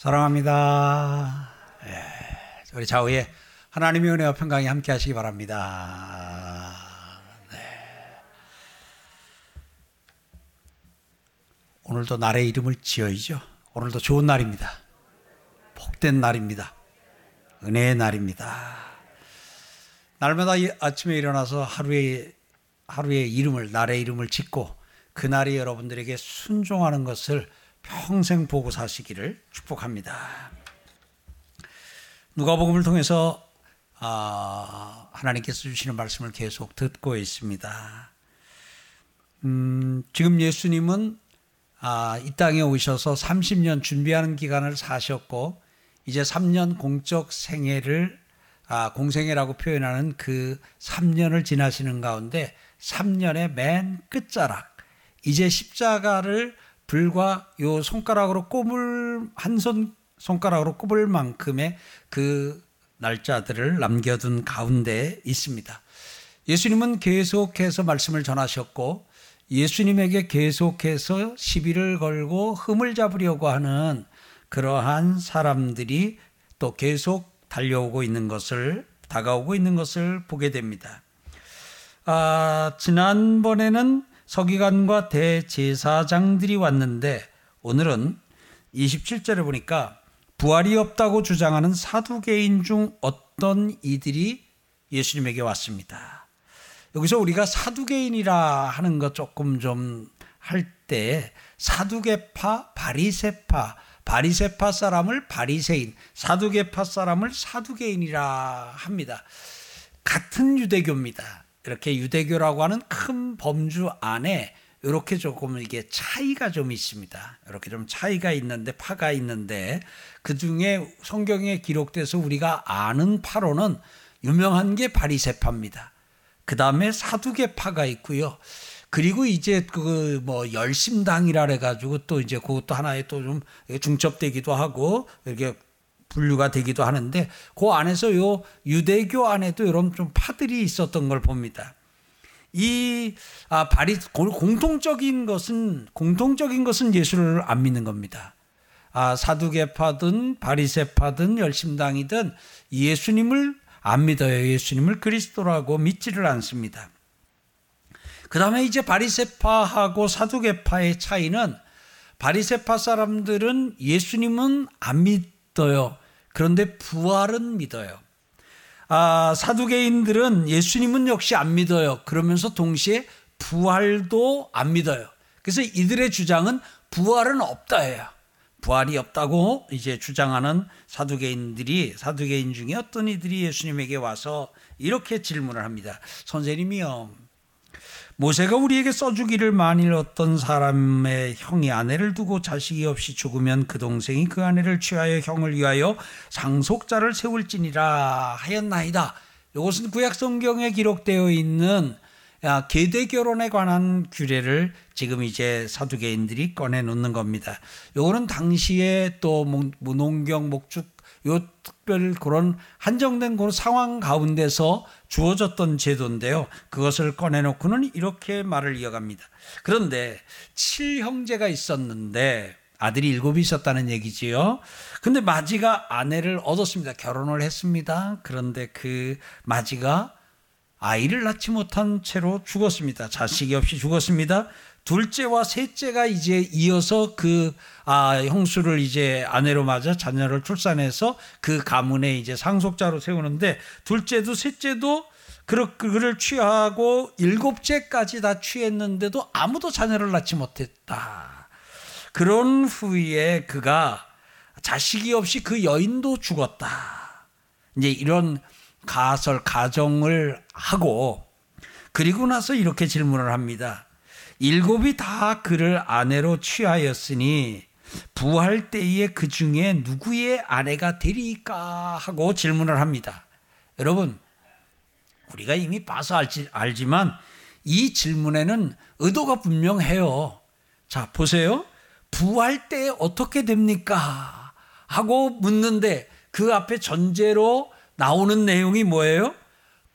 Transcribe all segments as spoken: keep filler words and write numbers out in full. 사랑합니다. 예, 우리 좌우에 하나님의 은혜와 평강이 함께 하시기 바랍니다. 네. 오늘도 날의 이름을 지어야죠. 오늘도 좋은 날입니다. 복된 날입니다. 은혜의 날입니다. 날마다 아침에 일어나서 하루의, 하루의 이름을, 날의 이름을 짓고 그날이 여러분들에게 순종하는 것을 평생 보고 사시기를 축복합니다. 누가복음을 통해서 아, 하나님께서 주시는 말씀을 계속 듣고 있습니다. 음, 지금 예수님은 아, 이 땅에 오셔서 삼십 년 준비하는 기간을 사셨고 이제 삼 년 공적 생애를 아, 공생애라고 표현하는 그 삼 년을 지나시는 가운데 삼 년의 맨 끝자락 이제 십자가를 불과 요 손가락으로 꼽을 한 손 손가락으로 꼽을 만큼의 그 날짜들을 남겨둔 가운데 있습니다. 예수님은 계속해서 말씀을 전하셨고 예수님에게 계속해서 시비를 걸고 흠을 잡으려고 하는 그러한 사람들이 또 계속 달려오고 있는 것을 다가오고 있는 것을 보게 됩니다. 아, 지난번에는 서기관과 대제사장들이 왔는데 오늘은 이십칠 절에 보니까 부활이 없다고 주장하는 사두개인 중 어떤 이들이 예수님에게 왔습니다. 여기서 우리가 사두개인이라 하는 것 조금 좀 할 때 사두개파, 바리새파, 바리새파 사람을 바리새인, 사두개파 사람을 사두개인이라 합니다. 같은 유대교입니다. 이렇게 유대교라고 하는 큰 범주 안에 이렇게 조금 이게 차이가 좀 있습니다. 이렇게 좀 차이가 있는데 파가 있는데 그중에 성경에 기록돼서 우리가 아는 파로는 유명한 게 바리새파입니다. 그 다음에 사두개파가 있고요. 그리고 이제 그 뭐 열심당이라 해가지고 또 이제 그것도 하나의 또 좀 중첩되기도 하고 이렇게 분류가 되기도 하는데 그 안에서 요 유대교 안에도 이런 좀 파들이 있었던 걸 봅니다. 이 아, 바리 공통적인 것은 공통적인 것은 예수를 안 믿는 겁니다. 아, 사두개파든 바리새파든 열심당이든 예수님을 안 믿어요. 예수님을 그리스도라고 믿지를 않습니다. 그 다음에 이제 바리새파하고 사두개파의 차이는 바리새파 사람들은 예수님은 안 믿 그런데 부활은 믿어요. 아, 사두개인들은 예수님은 역시 안 믿어요. 그러면서 동시에 부활도 안 믿어요. 그래서 이들의 주장은 부활은 없다예요. 부활이 없다고 이제 주장하는 사두개인들이 사두개인 중에 어떤 이들이 예수님에게 와서 이렇게 질문을 합니다. 선생님이요, 모세가 우리에게 써주기를 만일 어떤 사람의 형이 아내를 두고 자식이 없이 죽으면 그 동생이 그 아내를 취하여 형을 위하여 상속자를 세울지니라 하였나이다. 이것은 구약성경에 기록되어 있는 계대 결혼에 관한 규례를 지금 이제 사두개인들이 꺼내놓는 겁니다. 이거는 당시에 또 농경, 목축, 요 특별 그런 한정된 그런 상황 가운데서 주어졌던 제도인데요. 그것을 꺼내놓고는 이렇게 말을 이어갑니다. 그런데 칠형제가 있었는데 아들이 일곱이 있었다는 얘기지요. 근데 마지가 아내를 얻었습니다. 결혼을 했습니다. 그런데 그 마지가 아이를 낳지 못한 채로 죽었습니다. 자식이 없이 죽었습니다. 둘째와 셋째가 이제 이어서 그 아, 형수를 이제 아내로 맞아 자녀를 출산해서 그 가문의 이제 상속자로 세우는데 둘째도 셋째도 그를 취하고 일곱째까지 다 취했는데도 아무도 자녀를 낳지 못했다. 그런 후에 그가 자식이 없이 그 여인도 죽었다. 이제 이런 가설, 가정을 하고 그리고 나서 이렇게 질문을 합니다. 일곱이 다 그를 아내로 취하였으니 부활 때에 그 중에 누구의 아내가 되리까 하고 질문을 합니다. 여러분, 우리가 이미 봐서 알지, 알지만 이 질문에는 의도가 분명해요. 자, 보세요. 부활 때에 어떻게 됩니까? 하고 묻는데 그 앞에 전제로 나오는 내용이 뭐예요?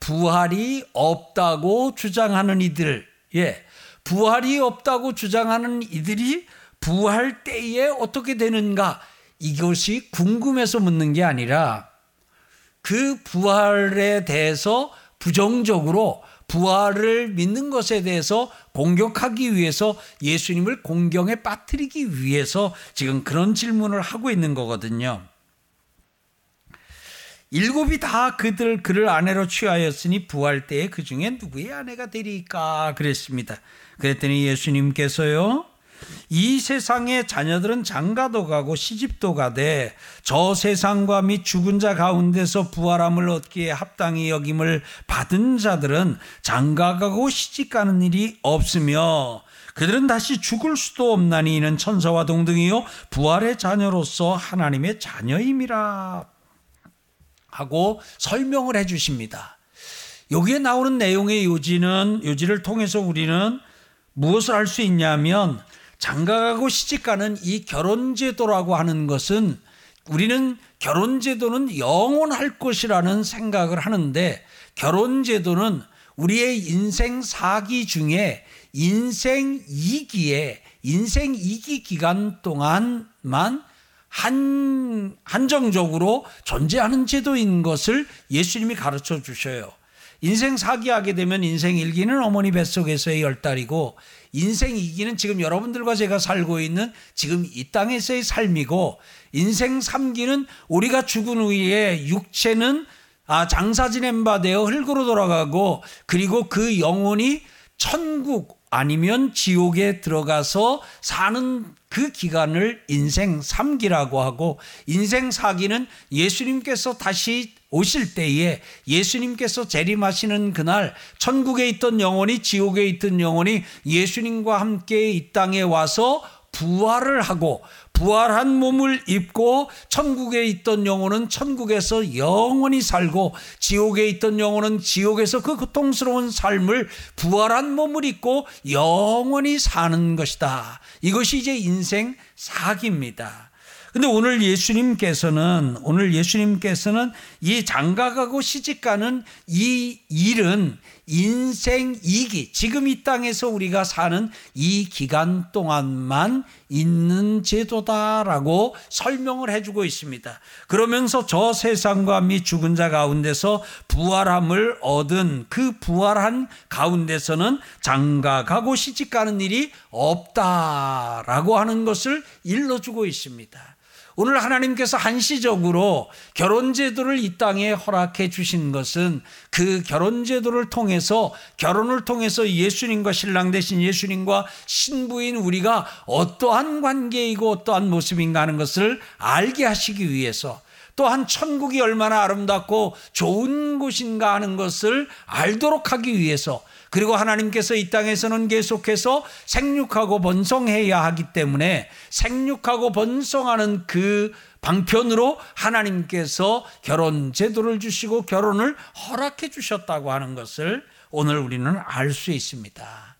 부활이 없다고 주장하는 이들. 예. 부활이 없다고 주장하는 이들이 부활 때에 어떻게 되는가? 이것이 궁금해서 묻는 게 아니라 그 부활에 대해서 부정적으로 부활을 믿는 것에 대해서 공격하기 위해서 예수님을 공경에 빠뜨리기 위해서 지금 그런 질문을 하고 있는 거거든요. 일곱이 다 그들 그를 아내로 취하였으니 부활 때에 그 중에 누구의 아내가 되리까 그랬습니다. 그랬더니 예수님께서요, 이 세상의 자녀들은 장가도 가고 시집도 가되 저 세상과 및 죽은 자 가운데서 부활함을 얻기에 합당히 여김을 받은 자들은 장가가고 시집가는 일이 없으며 그들은 다시 죽을 수도 없나니 이는 천사와 동등이요 부활의 자녀로서 하나님의 자녀임이라 하고 설명을 해 주십니다. 여기에 나오는 내용의 요지는 요지를 통해서 우리는 무엇을 알 수 있냐면 장가가고 시집가는 이 결혼제도라고 하는 것은 우리는 결혼제도는 영원할 것이라는 생각을 하는데 결혼제도는 우리의 인생 사 기 중에 인생 이 기에 인생 이 기 기간 동안만 한, 한정적으로 존재하는 제도인 것을 예수님이 가르쳐 주셔요. 인생 사 기 하게 되면 인생 일 기는 어머니 뱃속에서의 열 달이고 인생 이 기는 지금 여러분들과 제가 살고 있는 지금 이 땅에서의 삶이고 인생 삼 기는 우리가 죽은 후에 육체는 아, 장사 지낸 바 되어 흙으로 돌아가고 그리고 그 영혼이 천국 아니면 지옥에 들어가서 사는 그 기간을 인생 삼 기라고 하고 인생 사 기는 예수님께서 다시 오실 때에 예수님께서 재림하시는 그날 천국에 있던 영혼이 지옥에 있던 영혼이 예수님과 함께 이 땅에 와서 부활을 하고 부활한 몸을 입고 천국에 있던 영혼은 천국에서 영원히 살고 지옥에 있던 영혼은 지옥에서 그 고통스러운 삶을 부활한 몸을 입고 영원히 사는 것이다. 이것이 이제 인생 사 기입니다. 근데 오늘 예수님께서는, 오늘 예수님께서는 이 장가가고 시집가는 이 일은 인생 이 기, 지금 이 땅에서 우리가 사는 이 기간 동안만 있는 제도다라고 설명을 해주고 있습니다. 그러면서 저 세상과 및 죽은 자 가운데서 부활함을 얻은 그 부활한 가운데서는 장가가고 시집가는 일이 없다라고 하는 것을 일러주고 있습니다. 오늘 하나님께서 한시적으로 결혼제도를 이 땅에 허락해 주신 것은 그 결혼제도를 통해서 결혼을 통해서 예수님과 신랑 되신 예수님과 신부인 우리가 어떠한 관계이고 어떠한 모습인가 하는 것을 알게 하시기 위해서 또한 천국이 얼마나 아름답고 좋은 곳인가 하는 것을 알도록 하기 위해서 그리고 하나님께서 이 땅에서는 계속해서 생육하고 번성해야 하기 때문에 생육하고 번성하는 그 방편으로 하나님께서 결혼 제도를 주시고 결혼을 허락해 주셨다고 하는 것을 오늘 우리는 알 수 있습니다.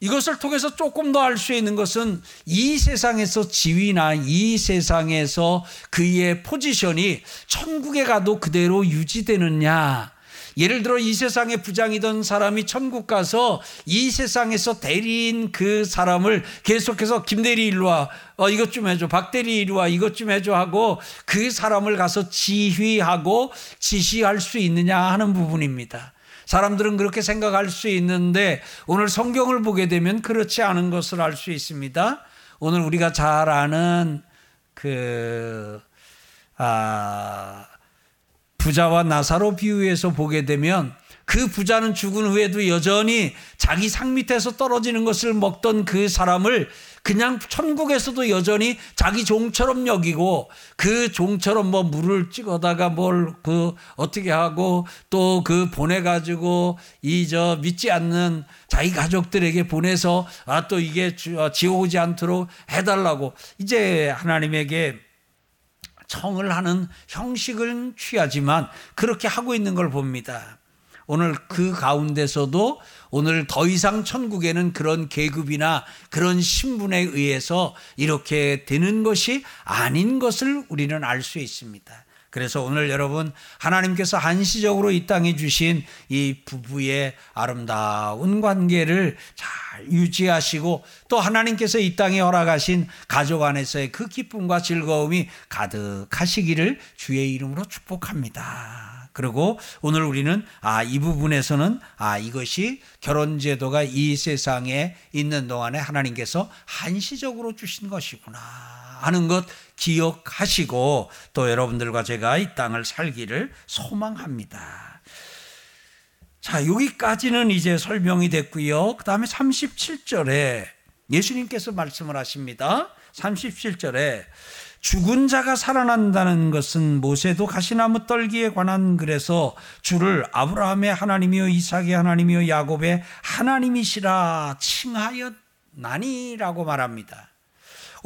이것을 통해서 조금 더 알 수 있는 것은 이 세상에서 지위나 이 세상에서 그의 포지션이 천국에 가도 그대로 유지되느냐, 예를 들어 이 세상의 부장이던 사람이 천국 가서 이 세상에서 대리인 그 사람을 계속해서 김대리 일로 와, 어, 이것 좀 해줘, 박대리 일로 와, 이것 좀 해줘 하고 그 사람을 가서 지휘하고 지시할 수 있느냐 하는 부분입니다. 사람들은 그렇게 생각할 수 있는데 오늘 성경을 보게 되면 그렇지 않은 것을 알 수 있습니다. 오늘 우리가 잘 아는 그... 아... 부자와 나사로 비유해서 보게 되면 그 부자는 죽은 후에도 여전히 자기 상 밑에서 떨어지는 것을 먹던 그 사람을 그냥 천국에서도 여전히 자기 종처럼 여기고 그 종처럼 뭐 물을 찍어다가 뭘 그 어떻게 하고 또 그 보내가지고 이 저 믿지 않는 자기 가족들에게 보내서 아 또 이게 지어오지 않도록 해달라고 이제 하나님에게 청을 하는 형식은 취하지만 그렇게 하고 있는 걸 봅니다. 오늘 그 가운데서도 오늘 더 이상 천국에는 그런 계급이나 그런 신분에 의해서 이렇게 되는 것이 아닌 것을 우리는 알 수 있습니다. 그래서 오늘 여러분, 하나님께서 한시적으로 이 땅에 주신 이 부부의 아름다운 관계를 잘 유지하시고, 또 하나님께서 이 땅에 허락하신 가족 안에서의 그 기쁨과 즐거움이 가득하시기를 주의 이름으로 축복합니다. 그리고 오늘 우리는 아, 이 부분에서는 아, 이것이 결혼제도가 이 세상에 있는 동안에 하나님께서 한시적으로 주신 것이구나 하는 것 기억하시고, 또 여러분들과 제가 이 땅을 살기를 소망합니다. 자, 여기까지는 이제 설명이 됐고요. 그 다음에 삼십칠 절에 예수님께서 말씀을 하십니다. 삼십칠 절에 죽은 자가 살아난다는 것은 모세도 가시나무 떨기에 관한 그래서 주를 아브라함의 하나님이요 이삭의 하나님이요 야곱의 하나님이시라 칭하였나니라고 말합니다.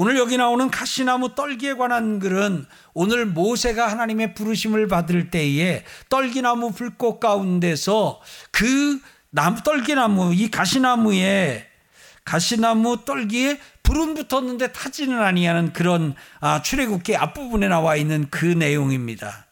오늘 여기 나오는 가시나무 떨기에 관한 글은 오늘 모세가 하나님의 부르심을 받을 때에 떨기나무 불꽃 가운데서 그 나무, 떨기나무, 이 가시나무에, 가시나무 떨기에 불은 붙었는데 타지는 아니하는 그런 아, 출애굽기 앞부분에 나와 있는 그 내용입니다.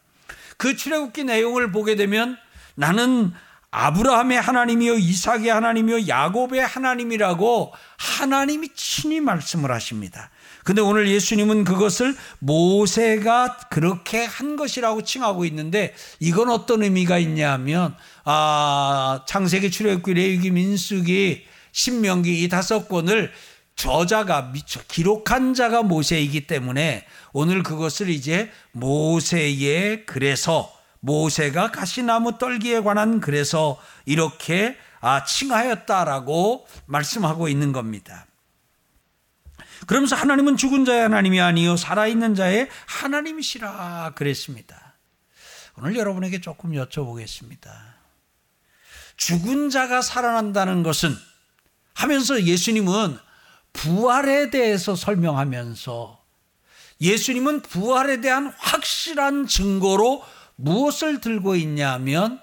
그 출애굽기 내용을 보게 되면 나는 아브라함의 하나님이요 이삭의 하나님이요 야곱의 하나님이라고 하나님이 친히 말씀을 하십니다. 근데 오늘 예수님은 그것을 모세가 그렇게 한 것이라고 칭하고 있는데, 이건 어떤 의미가 있냐 하면 아, 창세기, 출애굽기, 레위기, 민수기, 신명기 이 다섯 권을 저자가 미처 기록한 자가 모세이기 때문에 오늘 그것을 이제 모세의 그래서, 모세가 가시나무 떨기에 관한 그래서 이렇게 아, 칭하였다라고 말씀하고 있는 겁니다. 그러면서 하나님은 죽은 자의 하나님이 아니요 살아있는 자의 하나님이시라 그랬습니다. 오늘 여러분에게 조금 여쭤보겠습니다. 죽은 자가 살아난다는 것은 하면서 예수님은 부활에 대해서 설명하면서, 예수님은 부활에 대한 확실한 증거로 무엇을 들고 있냐면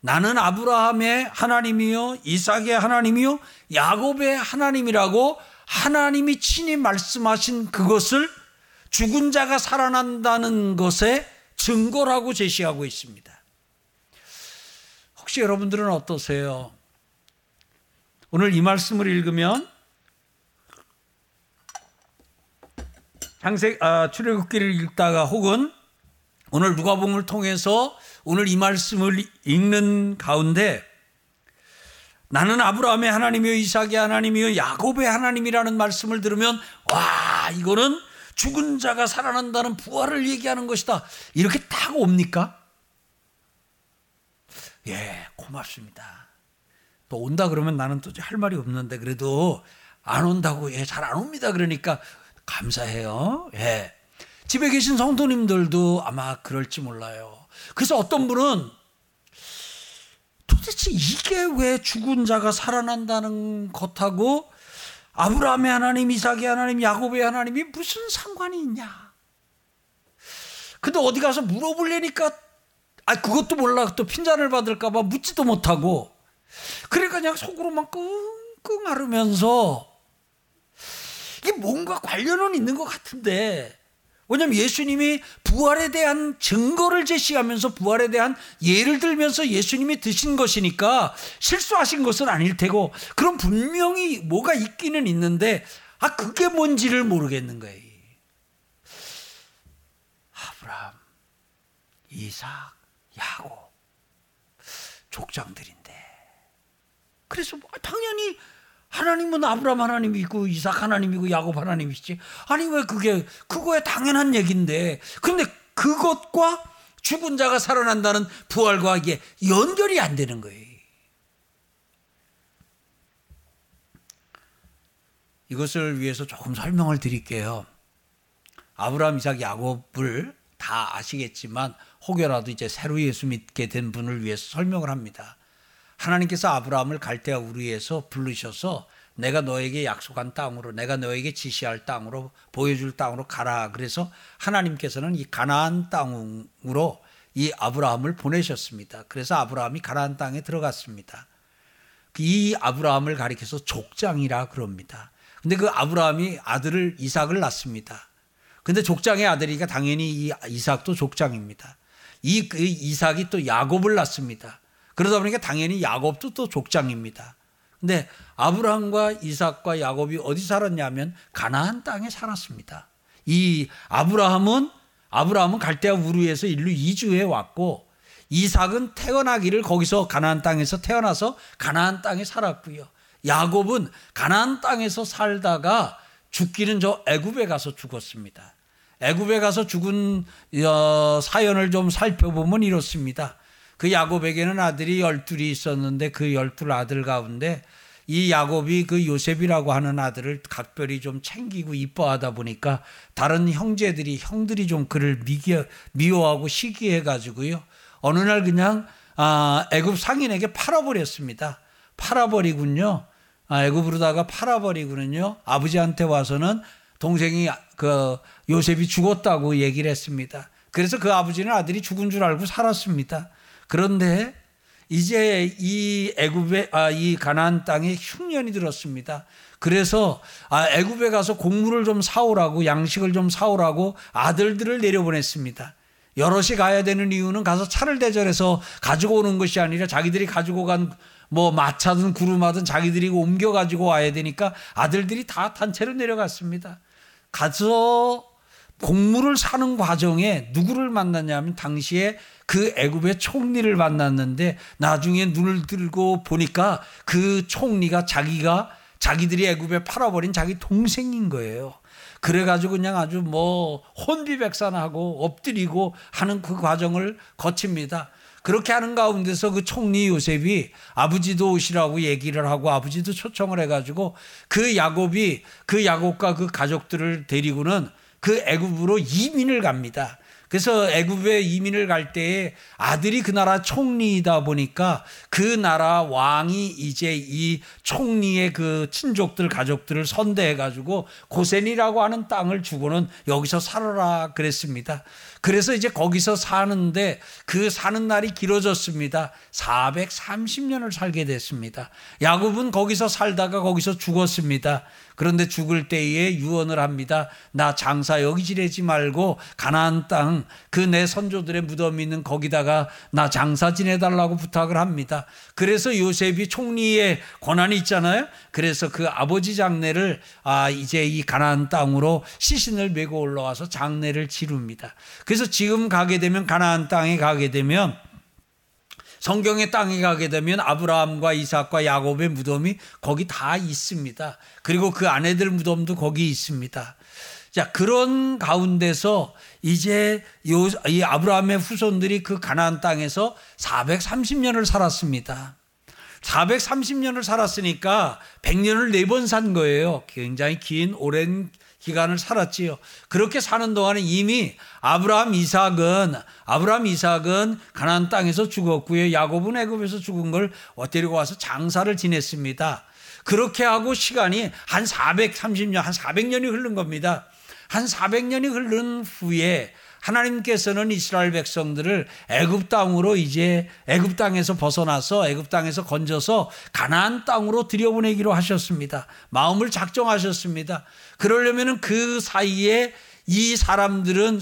나는 아브라함의 하나님이요 이삭의 하나님이요 야곱의 하나님이라고 하나님이 친히 말씀하신 그것을 죽은 자가 살아난다는 것의 증거라고 제시하고 있습니다. 혹시 여러분들은 어떠세요? 오늘 이 말씀을 읽으면 창세 아, 출애굽기를 읽다가 혹은 오늘 누가복음을 통해서 오늘 이 말씀을 읽는 가운데 나는 아브라함의 하나님이요 이삭의 하나님이요 야곱의 하나님이라는 말씀을 들으면 와, 이거는 죽은 자가 살아난다는 부활을 얘기하는 것이다, 이렇게 딱 옵니까? 예, 고맙습니다. 또 온다 그러면 나는 또 할 말이 없는데, 그래도 안 온다고 예, 잘 안 옵니다 그러니까 감사해요. 예. 집에 계신 성도님들도 아마 그럴지 몰라요. 그래서 어떤 분은 도대체 이게 왜 죽은 자가 살아난다는 것하고 아브라함의 하나님, 이삭의 하나님, 야곱의 하나님이 무슨 상관이 있냐. 근데 어디 가서 물어보려니까 아, 그것도 몰라. 또 핀잔을 받을까 봐 묻지도 못하고. 그러니까 그냥 속으로만 끙끙 앓으면서 이게 뭔가 관련은 있는 것 같은데, 왜냐하면 예수님이 부활에 대한 증거를 제시하면서 부활에 대한 예를 들면서 예수님이 드신 것이니까 실수하신 것은 아닐 테고, 그럼 분명히 뭐가 있기는 있는데 아, 그게 뭔지를 모르겠는 거예요. 아브라함, 이삭, 야곱 족장들인데, 그래서 당연히 하나님은 아브라함 하나님이고 이삭 하나님이고 야곱 하나님이시지. 아니 왜 그게 그거에 당연한 얘기인데, 그런데 그것과 죽은 자가 살아난다는 부활과 이게 연결이 안 되는 거예요. 이것을 위해서 조금 설명을 드릴게요. 아브라함, 이삭, 야곱을 다 아시겠지만 혹여라도 이제 새로 예수 믿게 된 분을 위해서 설명을 합니다. 하나님께서 아브라함을 갈대아 우르에서 부르셔서 내가 너에게 약속한 땅으로, 내가 너에게 지시할 땅으로, 보여줄 땅으로 가라. 그래서 하나님께서는 이 가나안 땅으로 이 아브라함을 보내셨습니다. 그래서 아브라함이 가나안 땅에 들어갔습니다. 이 아브라함을 가리켜서 족장이라 그럽니다. 근데 그 아브라함이 아들을 이삭을 낳습니다. 근데 족장의 아들이니까 당연히 이 이삭도 족장입니다. 이, 이 이삭이 또 야곱을 낳습니다. 그러다 보니까 당연히 야곱도 또 족장입니다. 근데 아브라함과 이삭과 야곱이 어디 살았냐면 가나안 땅에 살았습니다. 이 아브라함은 아브라함은 갈대아 우르에서 일로 이주해 왔고, 이삭은 태어나기를 거기서 가나안 땅에서 태어나서 가나안 땅에 살았고요. 야곱은 가나안 땅에서 살다가 죽기는 저 애굽에 가서 죽었습니다. 애굽에 가서 죽은 사연을 좀 살펴보면 이렇습니다. 그 야곱에게는 아들이 열둘이 있었는데 그 열둘 아들 가운데 이 야곱이 그 요셉이라고 하는 아들을 각별히 좀 챙기고 이뻐하다 보니까 다른 형제들이 형들이 좀 그를 미워하고 시기해가지고요. 어느 날 그냥 아, 애굽 상인에게 팔아버렸습니다. 팔아버리군요. 아, 애굽으로다가 팔아버리군요. 아버지한테 와서는 동생이 그 요셉이 죽었다고 얘기를 했습니다. 그래서 그 아버지는 아들이 죽은 줄 알고 살았습니다. 그런데 이제 이 애굽에 아, 이 가나안 땅에 흉년이 들었습니다. 그래서 아, 애굽에 가서 곡물을 좀 사오라고 양식을 좀 사오라고 아들들을 내려보냈습니다. 여럿이 가야 되는 이유는 가서 차를 대절해서 가지고 오는 것이 아니라 자기들이 가지고 간 뭐 마차든 구름하든 자기들이 옮겨 가지고 와야 되니까 아들들이 다 단체로 내려갔습니다. 가서 곡물을 사는 과정에 누구를 만났냐면 당시에 그 애굽의 총리를 만났는데 나중에 눈을 들고 보니까 그 총리가 자기가 자기들이 애굽에 팔아버린 자기 동생인 거예요. 그래가지고 그냥 아주 뭐 혼비백산하고 엎드리고 하는 그 과정을 거칩니다. 그렇게 하는 가운데서 그 총리 요셉이 아버지도 오시라고 얘기를 하고 아버지도 초청을 해가지고 그 야곱이 그 야곱과 그 가족들을 데리고는 그 애굽으로 이민을 갑니다. 그래서 애굽에 이민을 갈 때에 아들이 그 나라 총리이다 보니까 그 나라 왕이 이제 이 총리의 그 친족들 가족들을 선대해가지고 고센이라고 하는 땅을 주고는 여기서 살아라 그랬습니다. 그래서 이제 거기서 사는데 그 사는 날이 길어졌습니다. 사백삼십 년을 살게 됐습니다. 야곱은 거기서 살다가 거기서 죽었습니다. 그런데 죽을 때에 유언을 합니다. 나 장사 여기 지내지 말고 가나안 땅 그 내 선조들의 무덤이 있는 거기다가 나 장사 지내달라고 부탁을 합니다. 그래서 요셉이 총리의 권한이 있잖아요. 그래서 그 아버지 장례를 아 이제 이 가나안 땅으로 시신을 메고 올라와서 장례를 치릅니다. 그래서 지금 가게 되면 가나안 땅에 가게 되면 성경의 땅에 가게 되면 아브라함과 이삭과 야곱의 무덤이 거기 다 있습니다. 그리고 그 아내들 무덤도 거기 있습니다. 자, 그런 가운데서 이제 요, 이 아브라함의 후손들이 그 가나안 땅에서 사백삼십 년을 살았습니다. 사백삼십 년을 살았으니까 백 년을 네 번 산 거예요. 굉장히 긴 오랜 기간을 살았지요. 그렇게 사는 동안에 이미 아브라함 이삭은 아브라함 이삭은 가나안 땅에서 죽었고요. 야곱은 애굽에서 죽은 걸 데리고 와서 장사를 지냈습니다. 그렇게 하고 시간이 한 사백삼십 년, 한 사백 년이 흐른 겁니다. 한 사백 년이 흐른 후에 하나님께서는 이스라엘 백성들을 애굽 땅으로 이제 애굽 땅에서 벗어나서 애굽 땅에서 건져서 가나안 땅으로 들여보내기로 하셨습니다. 마음을 작정하셨습니다. 그러려면은 그 사이에 이 사람들은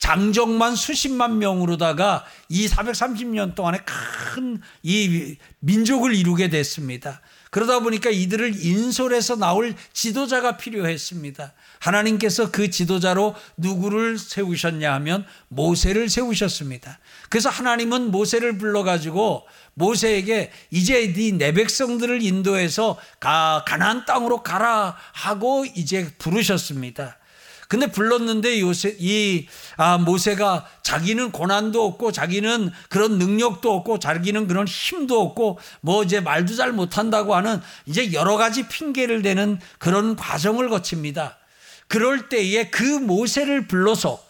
장정만 수십만 명으로다가 이 사백삼십 년 동안에 큰 이 민족을 이루게 됐습니다. 그러다 보니까 이들을 인솔해서 나올 지도자가 필요했습니다. 하나님께서 그 지도자로 누구를 세우셨냐 하면 모세를 세우셨습니다. 그래서 하나님은 모세를 불러가지고 모세에게 이제 네 내 백성들을 인도해서 가, 가나안 땅으로 가라 하고 이제 부르셨습니다. 근데 불렀는데 요새 이 아, 모세가 자기는 고난도 없고 자기는 그런 능력도 없고 자기는 그런 힘도 없고 뭐 이제 말도 잘 못한다고 하는 이제 여러 가지 핑계를 대는 그런 과정을 거칩니다. 그럴 때에 그 모세를 불러서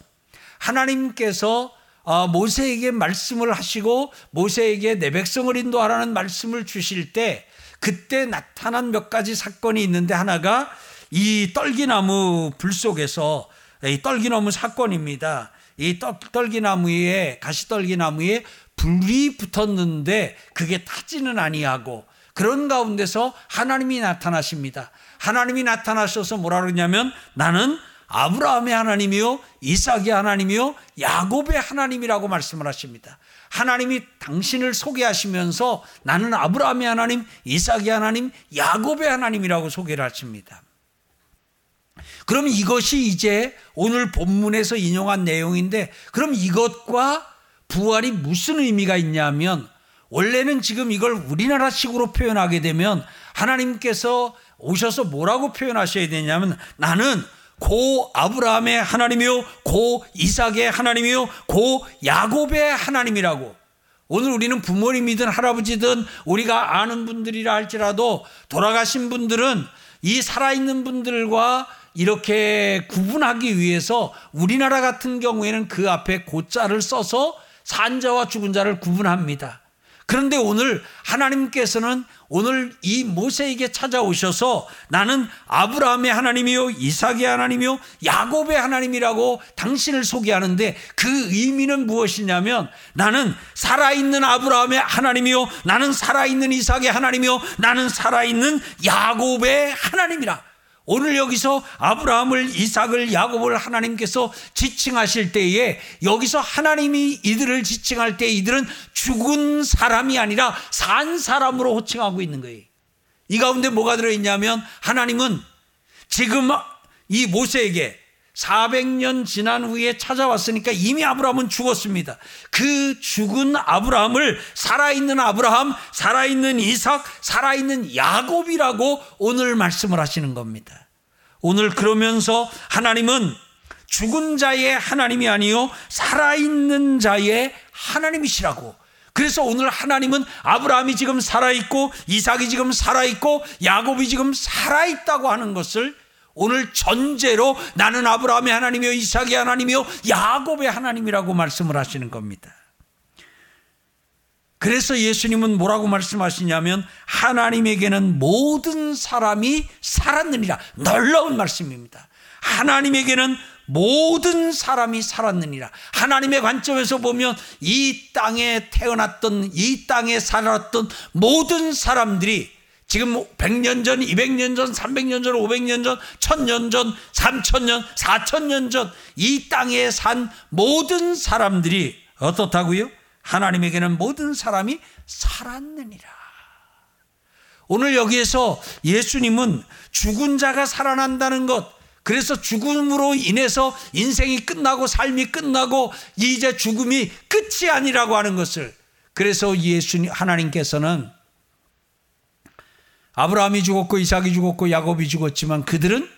하나님께서 아, 모세에게 말씀을 하시고 모세에게 내 백성을 인도하라는 말씀을 주실 때 그때 나타난 몇 가지 사건이 있는데 하나가 이 떨기나무 불 속에서 이 떨기나무 사건입니다. 이 떨, 떨기나무에 가시떨기나무에 불이 붙었는데 그게 타지는 아니하고 그런 가운데서 하나님이 나타나십니다. 하나님이 나타나셔서 뭐라 그러냐면 나는 아브라함의 하나님이요 이삭의 하나님이요 야곱의 하나님이라고 말씀을 하십니다. 하나님이 당신을 소개하시면서 나는 아브라함의 하나님, 이삭의 하나님, 야곱의 하나님이라고 소개를 하십니다. 그럼 이것이 이제 오늘 본문에서 인용한 내용인데, 그럼 이것과 부활이 무슨 의미가 있냐면, 원래는 지금 이걸 우리나라식으로 표현하게 되면 하나님께서 오셔서 뭐라고 표현하셔야 되냐면, 나는 고 아브라함의 하나님이요 고 이삭의 하나님이요 고 야곱의 하나님이라고. 오늘 우리는 부모님이든 할아버지든 우리가 아는 분들이라 할지라도 돌아가신 분들은 이 살아있는 분들과 이렇게 구분하기 위해서 우리나라 같은 경우에는 그 앞에 고자를 써서 산자와 죽은 자를 구분합니다. 그런데 오늘 하나님께서는 오늘 이 모세에게 찾아오셔서 나는 아브라함의 하나님이요 이삭의 하나님이요 야곱의 하나님이라고 당신을 소개하는데, 그 의미는 무엇이냐면, 나는 살아있는 아브라함의 하나님이요 나는 살아있는 이삭의 하나님이요 나는 살아있는 야곱의 하나님이라. 오늘 여기서 아브라함을, 이삭을, 야곱을 하나님께서 지칭하실 때에, 여기서 하나님이 이들을 지칭할 때 이들은 죽은 사람이 아니라 산 사람으로 호칭하고 있는 거예요. 이 가운데 뭐가 들어있냐면, 하나님은 지금 이 모세에게 사백 년 지난 후에 찾아왔으니까 이미 아브라함은 죽었습니다. 그 죽은 아브라함을 살아있는 아브라함, 살아있는 이삭, 살아있는 야곱이라고 오늘 말씀을 하시는 겁니다. 오늘 그러면서 하나님은 죽은 자의 하나님이 아니요 살아있는 자의 하나님이시라고. 그래서 오늘 하나님은 아브라함이 지금 살아있고 이삭이 지금 살아있고 야곱이 지금 살아있다고 하는 것을 오늘 전제로 나는 아브라함의 하나님이요 이삭의 하나님이요 야곱의 하나님이라고 말씀을 하시는 겁니다. 그래서 예수님은 뭐라고 말씀하시냐면, 하나님에게는 모든 사람이 살았느니라. 놀라운 말씀입니다. 하나님에게는 모든 사람이 살았느니라. 하나님의 관점에서 보면 이 땅에 태어났던, 이 땅에 살았던 모든 사람들이 지금 백 년 전, 이백 년 전, 삼백 년 전, 오백 년 전, 천 년 전, 삼천 년, 사천 년 전 이 땅에 산 모든 사람들이 어떻다고요? 하나님에게는 모든 사람이 살았느니라. 오늘 여기에서 예수님은 죽은 자가 살아난다는 것, 그래서 죽음으로 인해서 인생이 끝나고 삶이 끝나고 이제 죽음이 끝이 아니라고 하는 것을, 그래서 예수님, 하나님께서는 아브라함이 죽었고 이삭이 죽었고 야곱이 죽었지만 그들은,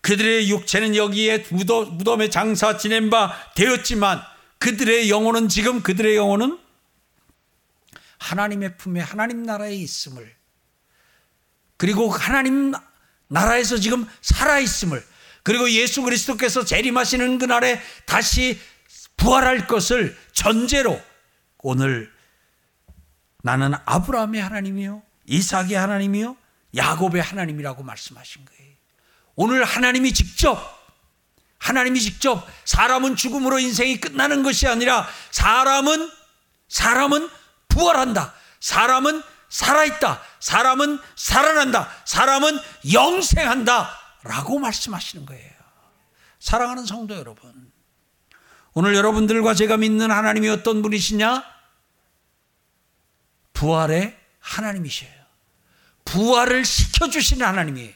그들의 육체는 여기에 무덤에 장사 지낸 바 되었지만 그들의 영혼은 지금, 그들의 영혼은 하나님의 품에, 하나님 나라에 있음을, 그리고 하나님 나라에서 지금 살아있음을, 그리고 예수 그리스도께서 재림하시는 그날에 다시 부활할 것을 전제로 오늘 나는 아브라함의 하나님이요 이삭의 하나님이요 야곱의 하나님이라고 말씀하신 거예요. 오늘 하나님이 직접, 하나님이 직접 사람은 죽음으로 인생이 끝나는 것이 아니라 사람은, 사람은 부활한다, 사람은 살아있다, 사람은 살아난다, 사람은 영생한다 라고 말씀하시는 거예요. 사랑하는 성도 여러분, 오늘 여러분들과 제가 믿는 하나님이 어떤 분이시냐? 부활의 하나님이셔요. 부활을 시켜주시는 하나님이에요.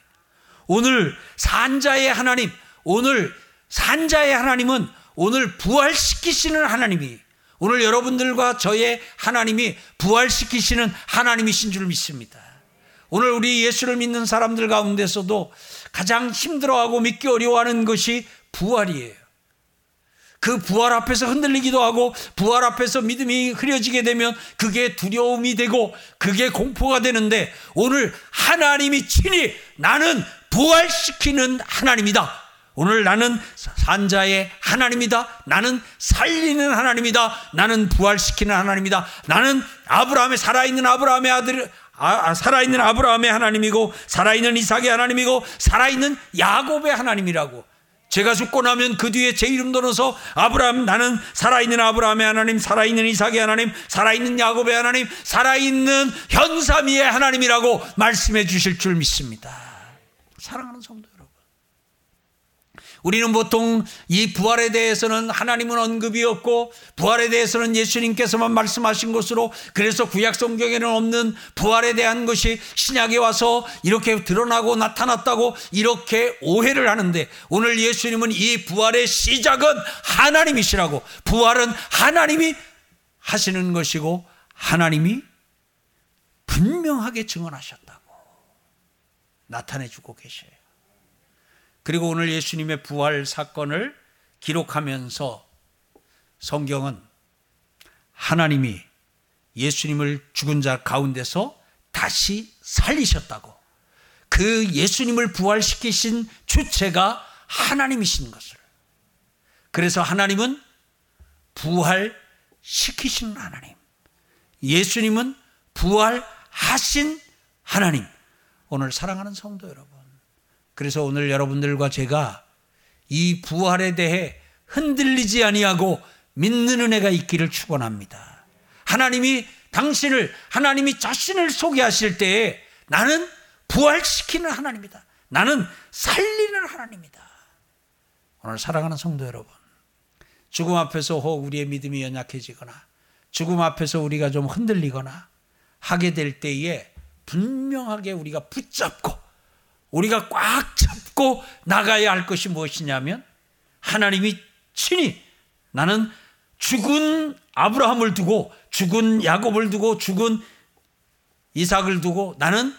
오늘 산자의 하나님, 오늘 산자의 하나님은 오늘 부활시키시는 하나님이, 오늘 여러분들과 저의 하나님이 부활시키시는 하나님이신 줄 믿습니다. 오늘 우리 예수를 믿는 사람들 가운데서도 가장 힘들어하고 믿기 어려워하는 것이 부활이에요. 그 부활 앞에서 흔들리기도 하고, 부활 앞에서 믿음이 흐려지게 되면 그게 두려움이 되고 그게 공포가 되는데, 오늘 하나님이 친히 나는 부활시키는 하나님이다, 오늘 나는 산자의 하나님이다, 나는 살리는 하나님이다, 나는 부활시키는 하나님이다, 나는 아브라함의, 살아있는 아브라함의 아들, 아, 살아있는 아브라함의 하나님이고 살아있는 이삭의 하나님이고 살아있는 야곱의 하나님이라고. 제가 죽고 나면 그 뒤에 제 이름도 넣어서 아브라함, 나는 살아있는 아브라함의 하나님, 살아있는 이삭의 하나님, 살아있는 야곱의 하나님, 살아있는 현삼위의 하나님이라고 말씀해 주실 줄 믿습니다. 사랑하는 성도 여러분, 우리는 보통 이 부활에 대해서는 하나님은 언급이 없고 부활에 대해서는 예수님께서만 말씀하신 것으로, 그래서 구약 성경에는 없는 부활에 대한 것이 신약에 와서 이렇게 드러나고 나타났다고 이렇게 오해를 하는데, 오늘 예수님은 이 부활의 시작은 하나님이시라고, 부활은 하나님이 하시는 것이고 하나님이 분명하게 증언하셨다고 나타내주고 계셔요. 그리고 오늘 예수님의 부활 사건을 기록하면서 성경은 하나님이 예수님을 죽은 자 가운데서 다시 살리셨다고, 그 예수님을 부활시키신 주체가 하나님이신 것을, 그래서 하나님은 부활시키신 하나님, 예수님은 부활하신 하나님. 오늘 사랑하는 성도 여러분, 그래서 오늘 여러분들과 제가 이 부활에 대해 흔들리지 아니하고 믿는 은혜가 있기를 축원합니다. 하나님이 당신을, 하나님이 자신을 소개하실 때에 나는 부활시키는 하나님이다, 나는 살리는 하나님이다. 오늘 사랑하는 성도 여러분, 죽음 앞에서 혹 우리의 믿음이 연약해지거나 죽음 앞에서 우리가 좀 흔들리거나 하게 될 때에 분명하게 우리가 붙잡고 우리가 꽉 잡고 나가야 할 것이 무엇이냐면, 하나님이 친히 나는 죽은 아브라함을 두고 죽은 야곱을 두고 죽은 이삭을 두고 나는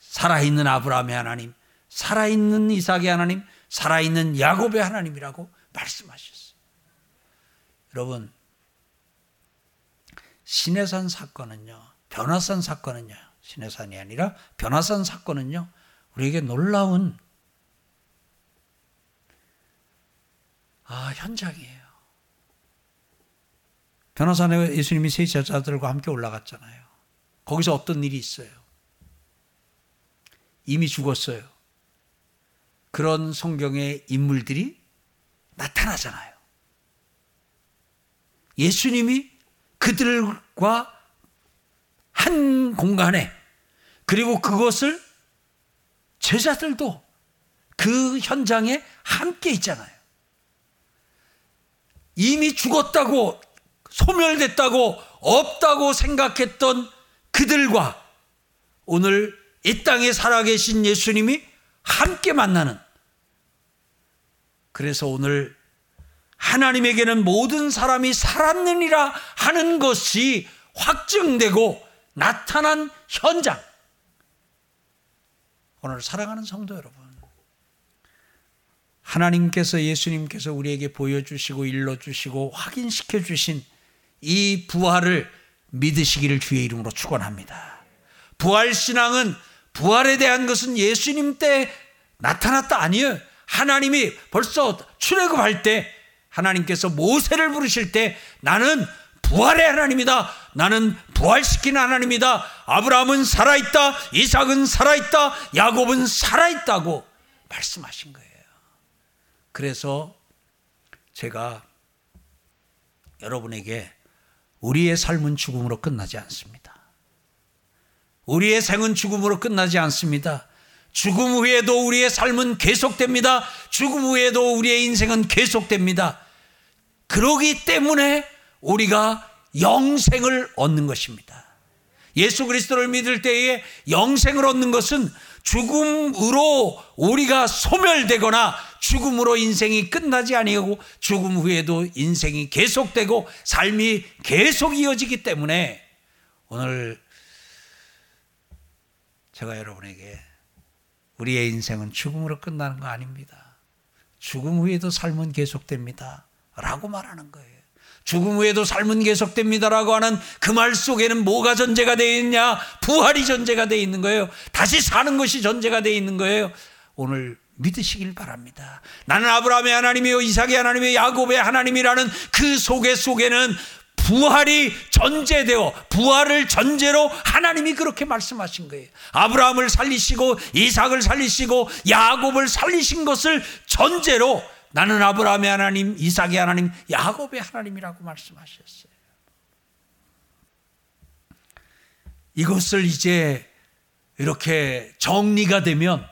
살아있는 아브라함의 하나님, 살아있는 이삭의 하나님, 살아있는 야곱의 하나님이라고 말씀하셨어요. 여러분, 시내산 사건은요, 변화산 사건은요, 시내산이 아니라 변화산 사건은요, 우리에게 놀라운 아, 현장이에요. 변화산에 예수님이 세 제자들과 함께 올라갔잖아요. 거기서 어떤 일이 있어요? 이미 죽었어요. 그런 성경의 인물들이 나타나잖아요. 예수님이 그들과 한 공간에, 그리고 그것을 제자들도 그 현장에 함께 있잖아요. 이미 죽었다고, 소멸됐다고, 없다고 생각했던 그들과 오늘 이 땅에 살아계신 예수님이 함께 만나는, 그래서 오늘 하나님에게는 모든 사람이 살았느니라 하는 것이 확증되고 나타난 현장. 오늘 사랑하는 성도 여러분, 하나님께서, 예수님께서 우리에게 보여주시고 일러주시고 확인시켜 주신 이 부활을 믿으시기를 주의 이름으로 축원합니다. 부활신앙은, 부활에 대한 것은 예수님 때 나타났다 아니에요. 하나님이 벌써 출애굽할 때 하나님께서 모세를 부르실 때 나는 부활의 하나님이다, 나는 부활시키는 하나님이다, 아브라함은 살아있다, 이삭은 살아있다, 야곱은 살아있다고 말씀하신 거예요. 그래서 제가 여러분에게 우리의 삶은 죽음으로 끝나지 않습니다. 우리의 생은 죽음으로 끝나지 않습니다. 죽음 후에도 우리의 삶은 계속됩니다. 죽음 후에도 우리의 인생은 계속됩니다. 그러기 때문에 우리가 영생을 얻는 것입니다. 예수 그리스도를 믿을 때에 영생을 얻는 것은 죽음으로 우리가 소멸되거나 죽음으로 인생이 끝나지 아니하고 죽음 후에도 인생이 계속되고 삶이 계속 이어지기 때문에, 오늘 제가 여러분에게 우리의 인생은 죽음으로 끝나는 거 아닙니다, 죽음 후에도 삶은 계속됩니다 라고 말하는 거예요. 죽음 후에도 삶은 계속됩니다라고 하는 그 말 속에는 뭐가 전제가 되어 있냐? 부활이 전제가 되어 있는 거예요. 다시 사는 것이 전제가 되어 있는 거예요. 오늘 믿으시길 바랍니다. 나는 아브라함의 하나님이요 이삭의 하나님이요 야곱의 하나님이라는 그 속에 속에는 부활이 전제되어, 부활을 전제로 하나님이 그렇게 말씀하신 거예요. 아브라함을 살리시고 이삭을 살리시고 야곱을 살리신 것을 전제로 나는 아브라함의 하나님, 이삭의 하나님, 야곱의 하나님이라고 말씀하셨어요. 이것을 이제 이렇게 정리가 되면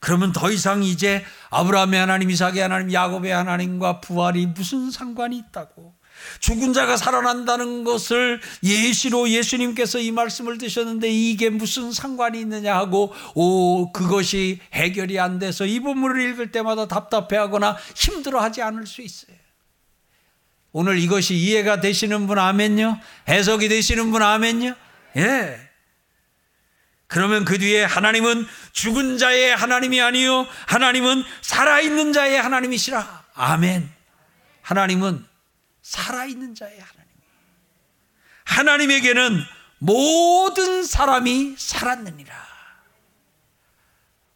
그러면 더 이상 이제 아브라함의 하나님, 이삭의 하나님, 야곱의 하나님과 부활이 무슨 상관이 있다고. 죽은 자가 살아난다는 것을 예시로 예수님께서 이 말씀을 드셨는데 이게 무슨 상관이 있느냐 하고 오 그것이 해결이 안 돼서 이 본문을 읽을 때마다 답답해하거나 힘들어하지 않을 수 있어요. 오늘 이것이 이해가 되시는 분 아멘요? 해석이 되시는 분 아멘요? 예. 그러면 그 뒤에 하나님은 죽은 자의 하나님이 아니요 하나님은 살아있는 자의 하나님이시라. 아멘. 하나님은 살아있는 자의 하나님. 하나님에게는 모든 사람이 살았느니라.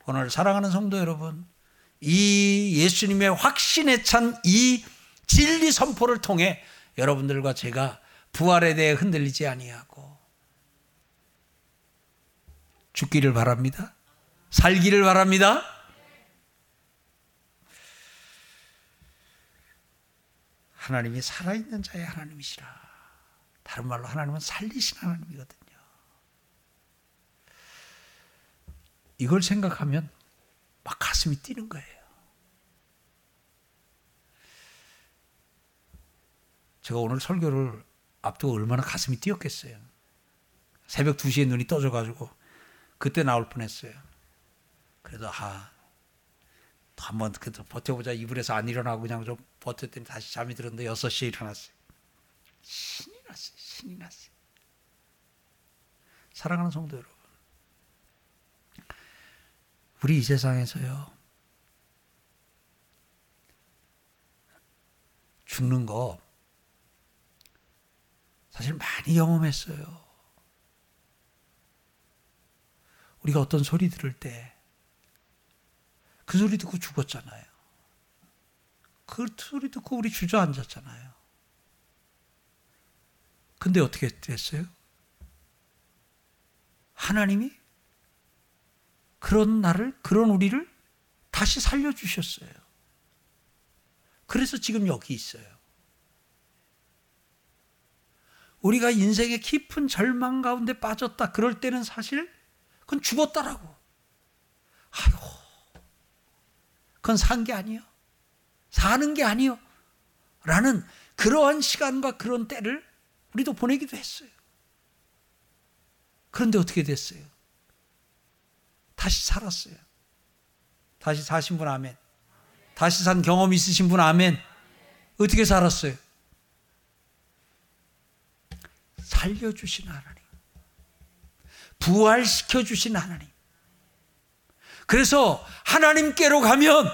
오늘 사랑하는 성도 여러분, 이 예수님의 확신에 찬 이 진리 선포를 통해 여러분들과 제가 부활에 대해 흔들리지 아니하고 죽기를 바랍니다. 살기를 바랍니다. 하나님이 살아있는 자의 하나님이시라. 다른 말로 하나님은 살리신 하나님이거든요. 이걸 생각하면 막 가슴이 뛰는 거예요. 제가 오늘 설교를 앞두고 얼마나 가슴이 뛰었겠어요. 새벽 두 시에 눈이 떠져가지고 그때 나올 뻔했어요. 그래도 아, 또 한 번 버텨보자. 이불에서 안 일어나고 그냥 좀 버텼더니 다시 잠이 들었는데 여섯 시에 일어났어요. 신이 났어요. 신이 났어요. 사랑하는 성도 여러분, 우리 이 세상에서요 죽는 거 사실 많이 경험했어요. 우리가 어떤 소리 들을 때 그 소리 듣고 죽었잖아요. 그 소리 듣고 우리 주저앉았잖아요. 근데 어떻게 됐어요? 하나님이 그런 나를, 그런 우리를 다시 살려주셨어요. 그래서 지금 여기 있어요. 우리가 인생의 깊은 절망 가운데 빠졌다. 그럴 때는 사실 그건 죽었다라고. 아이고, 그건 산 게 아니에요. 사는 게 아니요 라는 그러한 시간과 그런 때를 우리도 보내기도 했어요. 그런데 어떻게 됐어요? 다시 살았어요. 다시 사신 분 아멘. 다시 산 경험 있으신 분 아멘. 어떻게 살았어요? 살려주신 하나님, 부활시켜주신 하나님. 그래서 하나님께로 가면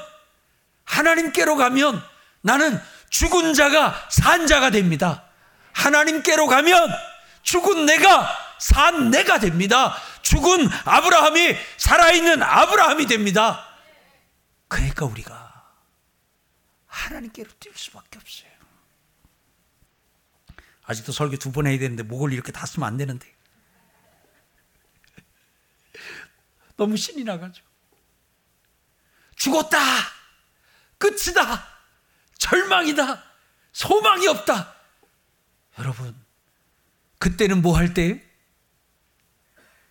하나님께로 가면 나는 죽은 자가 산 자가 됩니다. 하나님께로 가면 죽은 내가 산 내가 됩니다. 죽은 아브라함이 살아있는 아브라함이 됩니다. 그러니까 우리가 하나님께로 뛸 수밖에 없어요. 아직도 설교 두 번 해야 되는데 목을 이렇게 다 쓰면 안 되는데 너무 신이 나가죠. 죽었다, 끝이다, 절망이다, 소망이 없다. 여러분, 그때는 뭐 할 때예요?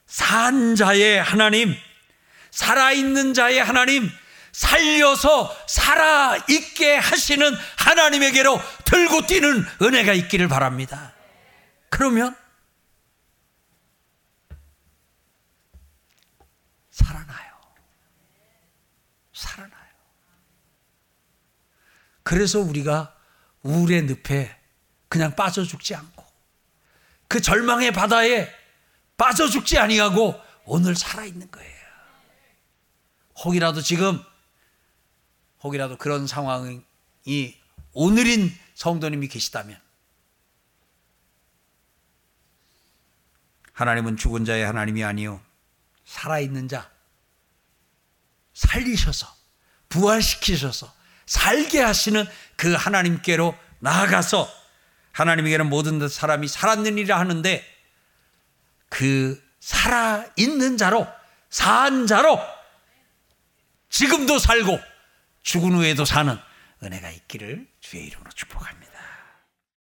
산 자의 하나님, 살아있는 자의 하나님, 살려서 살아있게 하시는 하나님에게로 들고 뛰는 은혜가 있기를 바랍니다. 그러면 살아나요. 살아나요. 그래서 우리가 우울의 늪에 그냥 빠져 죽지 않고 그 절망의 바다에 빠져 죽지 아니하고 오늘 살아있는 거예요. 혹이라도 지금 혹이라도 그런 상황이 오늘인 성도님이 계시다면 하나님은 죽은 자의 하나님이 아니요 살아있는 자, 살리셔서 부활시키셔서 살게 하시는 그 하나님께로 나아가서 하나님에게는 모든 사람이 살았느니라 하는데 그 살아있는 자로, 산 자로 지금도 살고 죽은 후에도 사는 은혜가 있기를 주의 이름으로 축복합니다.